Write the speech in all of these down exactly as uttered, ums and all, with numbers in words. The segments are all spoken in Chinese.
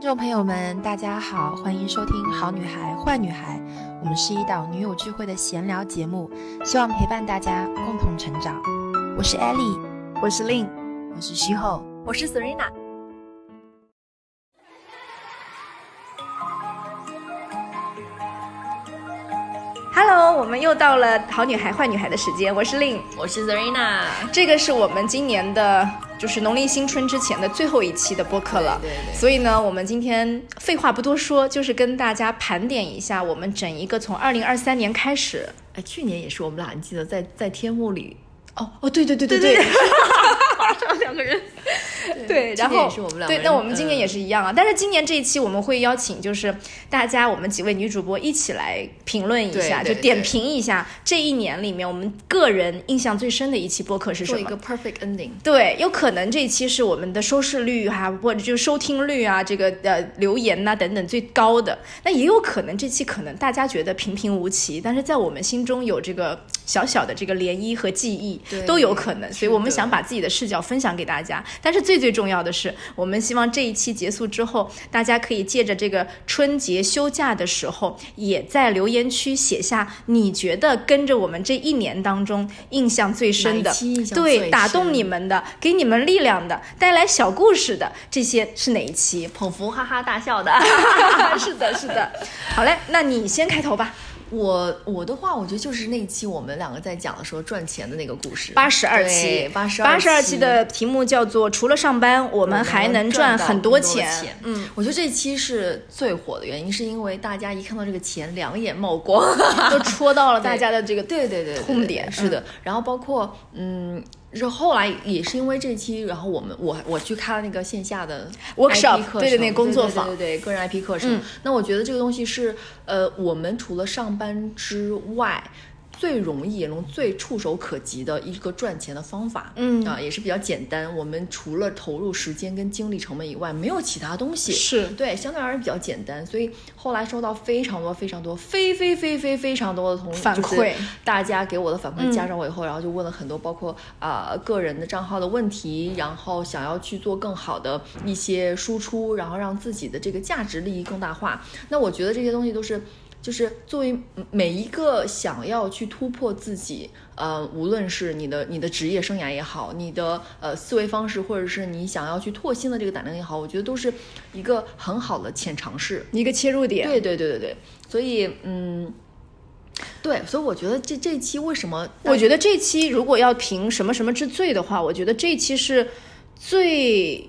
听众朋友们大家好，欢迎收听好女孩坏女孩，我们是一档女友聚会的闲聊节目，希望陪伴大家共同成长。我是 Elie， 我是 Lin， 我是 Shiho， 我是 Serena。 Hello， 我们又到了好女孩坏女孩的时间，我是 Lin， 我是 Serena。 这个是我们今年的就是农历新春之前的最后一期的播客了，对对对，所以呢我们今天废话不多说，就是跟大家盘点一下我们整一个从二零二三年开始。哎，去年也是我们俩，你记得在在天幕里哦哦对对对对对对马上两个人对，然后对，那我们今年也是一样啊、嗯、但是今年这一期我们会邀请就是大家我们几位女主播一起来评论一下，就点评一下这一年里面我们个人印象最深的一期播客是什么，做一个 perfect ending。 对，有可能这一期是我们的收视率啊，或者就收听率啊，这个呃留言啊等等最高的，那也有可能这期可能大家觉得平平无奇，但是在我们心中有这个小小的这个涟漪和记忆都有可能，所以我们想把自己的视角分享给大家。但是最最重要的是，我们希望这一期结束之后，大家可以借着这个春节休假的时候，也在留言区写下你觉得跟着我们这一年当中印象最深的，对，打动你们的，给你们力量的，带来小故事的，这些是哪一期？捧腹哈哈大笑的，是的，是的。好嘞，那你先开头吧。我我的话，我觉得就是那期我们两个在讲的说赚钱的那个故事，八十二期，八十二期，八十二期的题目叫做"除了上班，我们还能赚很多钱"多钱。嗯，我觉得这期是最火的原因，是因为大家一看到这个钱，两眼冒光，都戳到了大家的这个对对对痛点。是的，然后包括嗯。然后后来也是因为这期，然后我们我我去看了那个线下的 workshop， 对的，那个工作坊，对对 对, 对, 对个人 I P 课程、嗯。那我觉得这个东西是，呃，我们除了上班之外，最容易也能最触手可及的一个赚钱的方法，嗯啊，也是比较简单。我们除了投入时间跟精力成本以外，没有其他东西，是对，相对而言比较简单。所以后来收到非常多、非常多、非非非非非常多的同反馈，就是、大家给我的反馈加上我以后，嗯、然后就问了很多，包括啊、呃、个人的账号的问题，然后想要去做更好的一些输出，然后让自己的这个价值利益更大化。那我觉得这些东西都是。就是作为每一个想要去突破自己，呃，无论是你的你的职业生涯也好，你的呃思维方式，或者是你想要去拓新的这个胆量也好，我觉得都是一个很好的浅尝试，一个切入点。对对对对对，所以嗯。对，所以我觉得这这期为什么？我觉得这期如果要评什么什么之最的话，我觉得这期是最。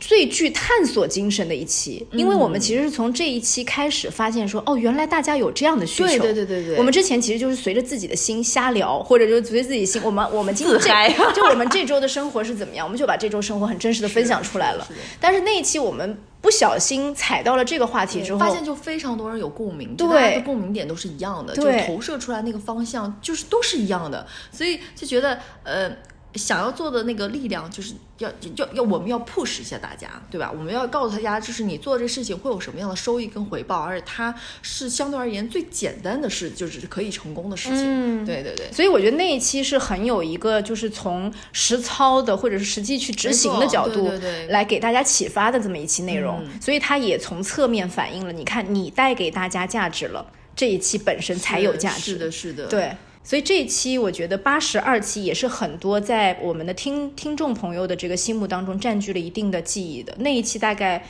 最具探索精神的一期，因为我们其实是从这一期开始发现说、嗯、哦，原来大家有这样的需求。对对对对对。我们之前其实就是随着自己的心瞎聊，或者就是随着自己心，我们我们今天这就我们这周的生活是怎么样，我们就把这周生活很真实的分享出来了。但是那一期我们。不小心踩到了这个话题之后，发现就非常多人有共鸣，对，大家的共鸣点都是一样的，就投射出来那个方向就是都是一样的，所以就觉得呃。想要做的那个力量就是要要要我们要 push 一下大家，对吧？我们要告诉大家，就是你做这事情会有什么样的收益跟回报，而且它是相对而言最简单的事，就是可以成功的事情。嗯，对对对。所以我觉得那一期是很有一个就是从实操的或者是实际去执行的角度来给大家启发的这么一期内容，嗯，所以它也从侧面反映了，你看你带给大家价值了，这一期本身才有价值。是的，是的，对。所以这一期我觉得八十二期也是很多在我们的听听众朋友的这个心目当中占据了一定的记忆的那一期，大概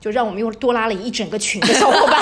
就让我们又多拉了一整个群的小伙伴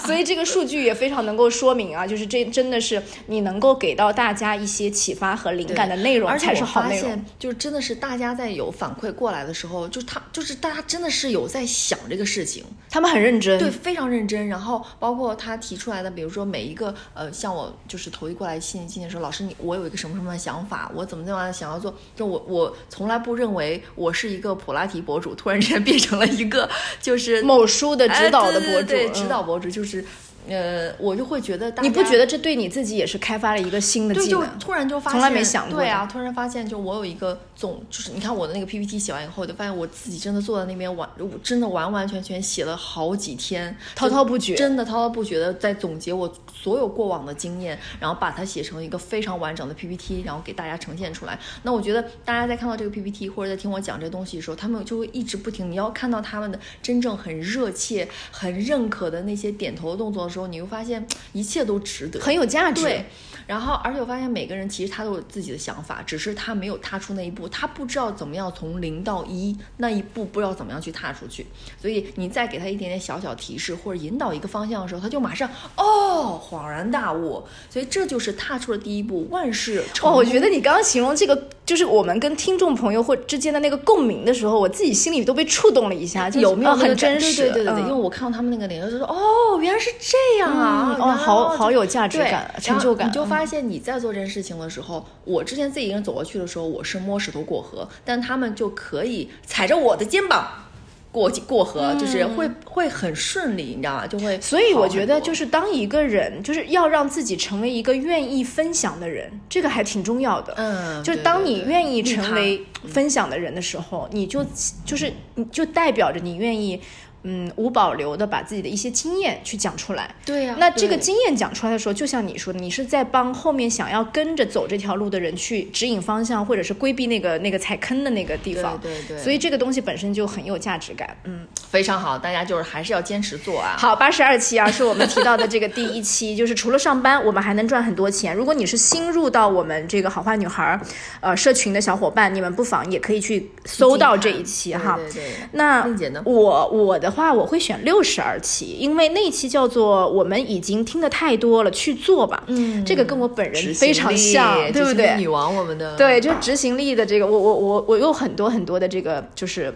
所以这个数据也非常能够说明啊，就是这真的是你能够给到大家一些启发和灵感的内容才是好内容。而且我发现就是真的是大家在有反馈过来的时候，就他就是大家真的是有在想这个事情，他们很认真，对，非常认真。然后包括他提出来的，比如说每一个呃，像我就是投递过来信今天说，老师你我有一个什么什么的想法，我怎么怎么想要做，就我我从来不认为我是一个普拉提博主，突然之间变成了一个就是。是某书的指导的博主，哎，对, 对, 对, 对、嗯、指导博主就是呃，我就会觉得大家，你不觉得这对你自己也是开发了一个新的技能？对，就突然就发现，从来没想过。对啊，突然发现，就我有一个总，就是你看我的那个 P P T 写完以后，我就发现我自己真的坐在那边完，我真的完完全全写了好几天，滔滔不绝，真的滔滔不绝的在总结我所有过往的经验，然后把它写成一个非常完整的 P P T， 然后给大家呈现出来。那我觉得大家在看到这个 P P T 或者在听我讲这个东西的时候，他们就会一直不停，你要看到他们的真正很热切、很认可的那些点头动作的时候，你会发现一切都值得，很有价值。对，然后而且我发现每个人其实他都有自己的想法，只是他没有踏出那一步，他不知道怎么样从零到一那一步，不知道怎么样去踏出去。所以你再给他一点点小小提示或者引导一个方向的时候，他就马上哦恍然大悟。所以这就是踏出了第一步，万事成功。哦，我觉得你刚刚形容这个，就是我们跟听众朋友或之间的那个共鸣的时候，我自己心里都被触动了一下，就是、有没有、哦、很真实？对对对对对、嗯，因为我看到他们那个脸，就说哦，原来是这样啊，嗯、哦，好好有价值感、成就感。你就发现你在做这件事情的时候、嗯，我之前自己一个人走过去的时候，我是摸石头过河，但他们就可以踩着我的肩膀。过过河就是会、嗯、会很顺利，你知道吗？就会。所以我觉得就是当一个人就是要让自己成为一个愿意分享的人，这个还挺重要的。嗯，就是当你愿意成为分享的人的时候，嗯、你就就是你就代表着你愿意。嗯，无保留的把自己的一些经验去讲出来。对呀、啊，那这个经验讲出来的时候，就像你说的，你是在帮后面想要跟着走这条路的人去指引方向，或者是规避那个那个踩坑的那个地方。对对对。所以这个东西本身就很有价值感。嗯，非常好，大家就是还是要坚持做啊。好，八十二期啊，是我们提到的这个第一期，就是除了上班，我们还能赚很多钱。如果你是新入到我们这个好坏女孩呃社群的小伙伴，你们不妨也可以去搜到这一期哈。对对对。那我我的。的话我会选六十二期，因为那一期叫做我们已经听得太多了，去做吧。嗯，这个跟我本人非常像，对不对？女王，我们的对，就执行力的这个，我我我我有很多很多的这个就是。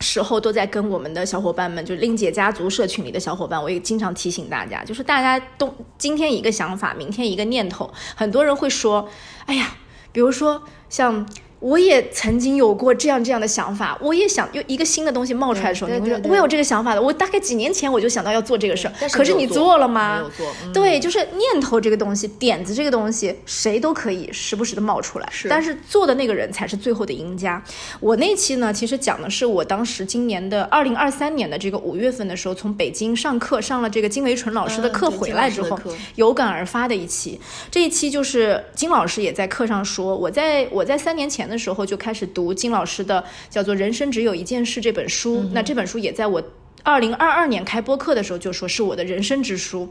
时候都在跟我们的小伙伴们，就Lin姐家族社群里的小伙伴，我也经常提醒大家，就是大家都今天一个想法，明天一个念头。很多人会说，哎呀，比如说像。我也曾经有过这样这样的想法，我也想有一个新的东西冒出来的时候，你会说我有这个想法的，我大概几年前我就想到要做这个事儿，可是你做了吗？没有做、嗯、对，就是念头这个东西，点子这个东西，谁都可以时不时的冒出来，是，但是做的那个人才是最后的赢家。我那期呢，其实讲的是我当时今年的二零二三年的这个五月份的时候，从北京上课上了这个金维纯老师的课回来之后、嗯、有感而发的一期。这一期就是金老师也在课上说，我在我在三年前的时候就开始读金老师的叫做《人生只有一件事》这本书、嗯、那这本书也在我二零二二年开播课的时候就说是我的人生之书。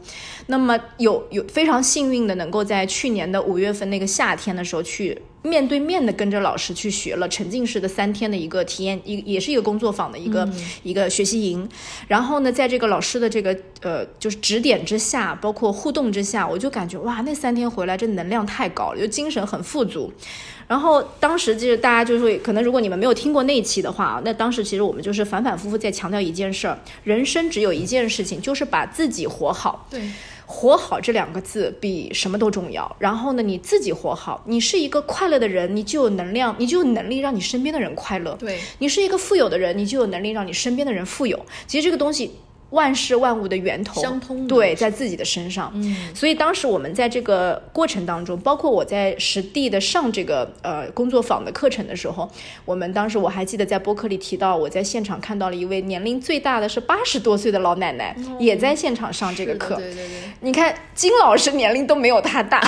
那么有有非常幸运的能够在去年的五月份那个夏天的时候去面对面的跟着老师去学了沉浸式的三天的一个体验，一也是一个工作坊的一个、嗯、一个学习营。然后呢，在这个老师的这个呃就是指点之下，包括互动之下，我就感觉哇，那三天回来这能量太高了，就精神很富足。然后当时就是大家就会，可能如果你们没有听过那一期的话，那当时其实我们就是反反复复在强调一件事儿：人生只有一件事情，就是把自己活好。对，活好这两个字比什么都重要。然后呢，你自己活好，你是一个快乐的人，你就有能量，你就有能力让你身边的人快乐。对，你是一个富有的人，你就有能力让你身边的人富有。其实这个东西。万事万物的源头相通，对，在自己的身上。嗯，所以当时我们在这个过程当中，包括我在实地的上这个呃工作坊的课程的时候，我们当时我还记得在播客里提到，我在现场看到了一位年龄最大的是八十多岁的老奶奶、嗯，也在现场上这个课。对对对。你看金老师年龄都没有他大，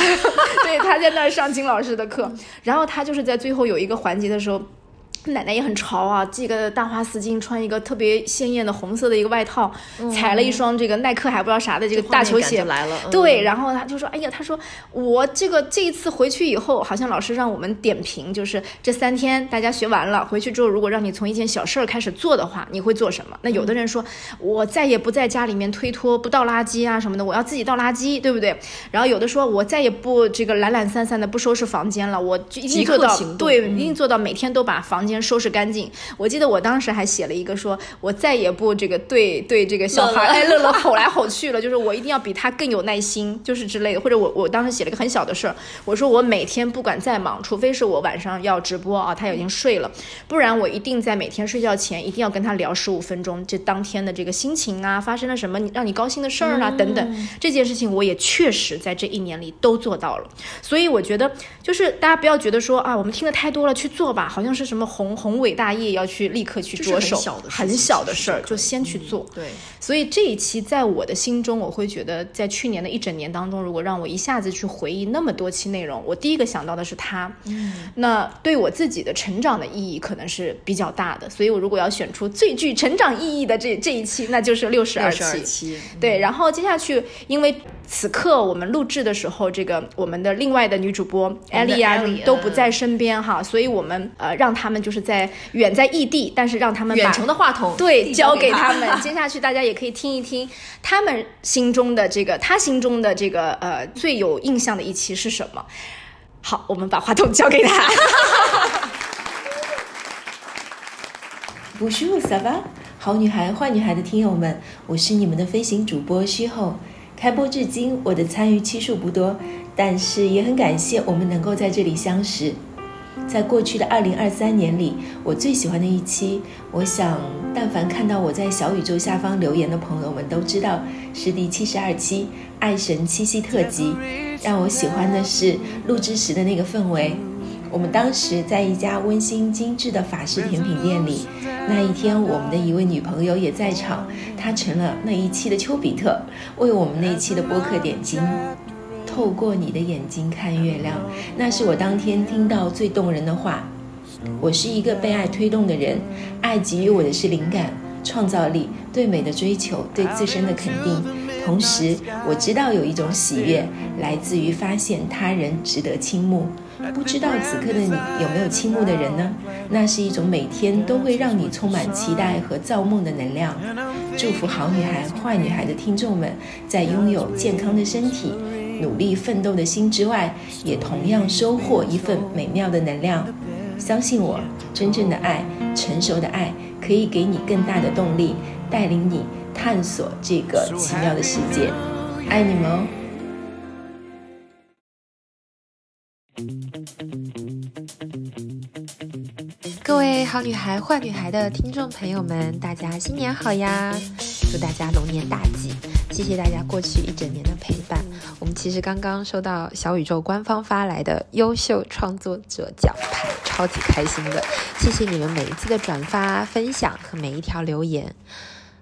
对，他在那儿上金老师的课，然后他就是在最后有一个环节的时候。奶奶也很潮啊，系个大花丝巾，穿一个特别鲜艳的红色的一个外套、嗯、踩了一双这个耐克还不知道啥的这个大球鞋来了、嗯、对。然后他就说哎呀，他说我这个这一次回去以后，好像老师让我们点评，就是这三天大家学完了回去之后，如果让你从一件小事儿开始做的话，你会做什么？那有的人说、嗯、我再也不在家里面推脱不倒垃圾啊什么的，我要自己倒垃圾，对不对？然后有的说我再也不这个懒懒散散的不收拾房间了，我就一定做到，对、嗯、一定做到每天都把房间间收拾干净。我记得我当时还写了一个说，我再也不这个对对这个小孩哎乐乐吼来吼去了，就是我一定要比他更有耐心，就是之类的。或者我我当时写了一个很小的事儿，我说我每天不管再忙，除非是我晚上要直播啊，他已经睡了，不然我一定在每天睡觉前一定要跟他聊十五分钟，这当天的这个心情啊，发生了什么让你高兴的事儿啊、嗯、等等，这件事情我也确实在这一年里都做到了。所以我觉得就是大家不要觉得说啊，我们听的太多了去做吧，好像是什么宏宏伟大业要去立刻去着手，很小的事儿就先去做、嗯、对。所以这一期在我的心中，我会觉得在去年的一整年当中，如果让我一下子去回忆那么多期内容，我第一个想到的是他、嗯、那对我自己的成长的意义可能是比较大的。所以我如果要选出最具成长意义的这这一期，那就是六十二期、嗯、对。然后接下去因为此刻我们录制的时候，这个我们的另外的女主播 Elie 啊都不在身边哈，所以我们呃让他们就是在远在异地，但是让他们远程的话筒对交给他们。接下去大家也可以听一听他们心中的这个他心中的这个呃最有印象的一期是什么。好，我们把话筒交给他。Bonjour, ça va？ 好女孩坏女孩的听友们，我是你们的飞行主播 Shiho。开播至今，我的参与期数不多，但是也很感谢我们能够在这里相识。在过去的二零二三年里，我最喜欢的一期，我想但凡看到我在小宇宙下方留言的朋友们都知道是第七十二期爱神七夕特辑。让我喜欢的是录制时的那个氛围，我们当时在一家温馨精致的法式甜品店里，那一天我们的一位女朋友也在场，她成了那一期的丘比特，为我们那一期的播客点睛。透过你的眼睛看月亮，那是我当天听到最动人的话。我是一个被爱推动的人，爱给予我的是灵感、创造力、对美的追求、对自身的肯定，同时我知道有一种喜悦来自于发现他人值得倾慕。不知道此刻的你有没有倾慕的人呢？那是一种每天都会让你充满期待和造梦的能量。祝福好女孩坏女孩的听众们，在拥有健康的身体、努力奋斗的心之外，也同样收获一份美妙的能量。相信我，真正的爱、成熟的爱可以给你更大的动力，带领你探索这个奇妙的世界。爱你们哦。各位好女孩坏女孩的听众朋友们，大家新年好呀，祝大家龙年大吉，谢谢大家过去一整年的陪伴。我们其实刚刚收到小宇宙官方发来的优秀创作者奖牌，超级开心的，谢谢你们每一次的转发分享和每一条留言。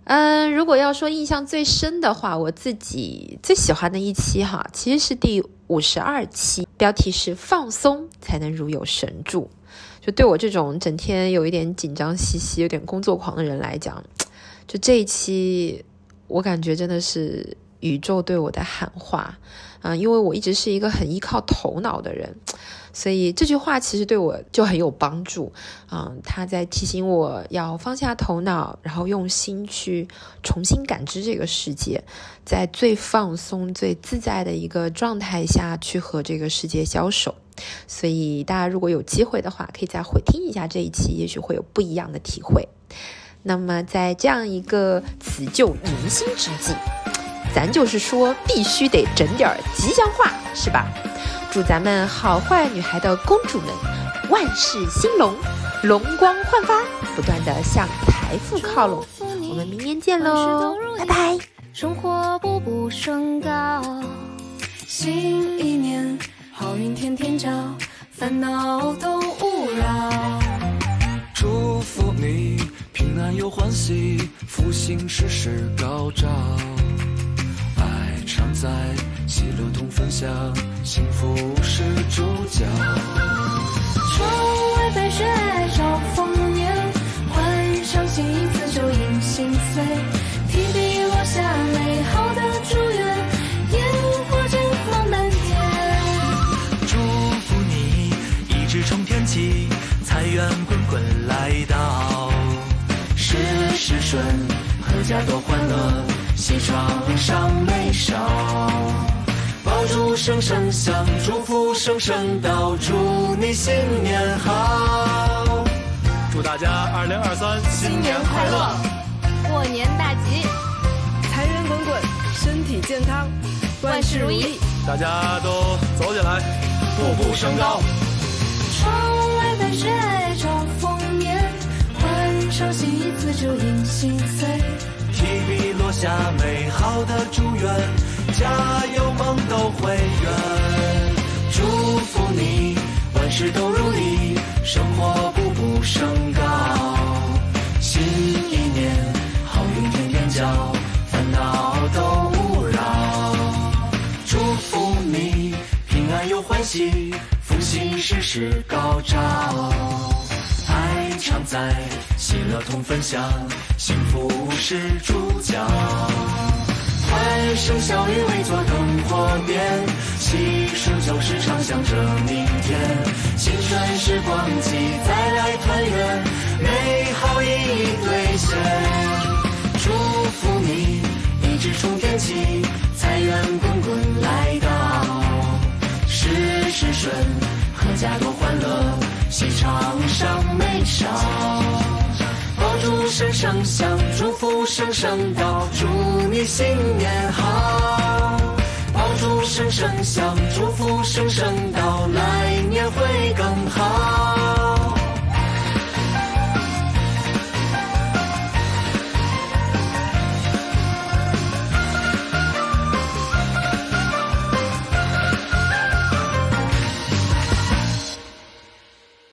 嗯，如果要说印象最深的话，我自己最喜欢的一期哈，其实是第五十二期，标题是放松才能如有神助。就对我这种整天有一点紧张兮兮、有点工作狂的人来讲，就这一期我感觉真的是宇宙对我的喊话啊、呃！因为我一直是一个很依靠头脑的人，所以这句话其实对我就很有帮助啊、呃！他在提醒我要放下头脑，然后用心去重新感知这个世界，在最放松、最自在的一个状态下去和这个世界交手。所以大家如果有机会的话，可以再回听一下这一期，也许会有不一样的体会。那么在这样一个辞旧迎新之际，咱就是说必须得整点吉祥话，是吧？祝咱们好坏女孩的公主们万事兴隆，容光焕发，不断的向财富靠拢。我们明年见喽，拜拜。生活步步升高，新一年好运天天照，烦恼都勿扰。祝福你平安又欢喜，福星时时高照。爱常在，喜乐同分享，幸福是主角。窗外白雪绕丰年，换上新衣辞旧迎新岁，提笔落下美好的祝愿，烟花绽放满天。直冲天际，财源滚滚来到，事事顺，阖家多欢乐，喜床上眉梢，爆竹声声响，祝福声声到，祝你新年好。祝大家二零二三新年快乐，过年大吉，财源滚滚，身体健康，万事如意。大家都走起来，步步升高。窗外伴着爱兆丰年，欢唱新一次就迎新岁。提笔落下美好的祝愿，家有梦都会圆。祝福你，万事都如意，生活步步升高。新一年，好运天天交，烦恼都勿扰。祝福你，平安又欢喜，福星时时高照。爱常在，喜乐同分享，幸福是主角。欢声笑语为作灯火点，细数旧事常想着明天。青春时光机再来团圆，美好意义兑现。祝福你一直充电起，财源滚滚来到。事事顺，阖家多欢乐，喜常上眉梢。爆竹声声响，祝福声声到，祝你新年好。爆竹声声响，祝福声声到，来年会更好。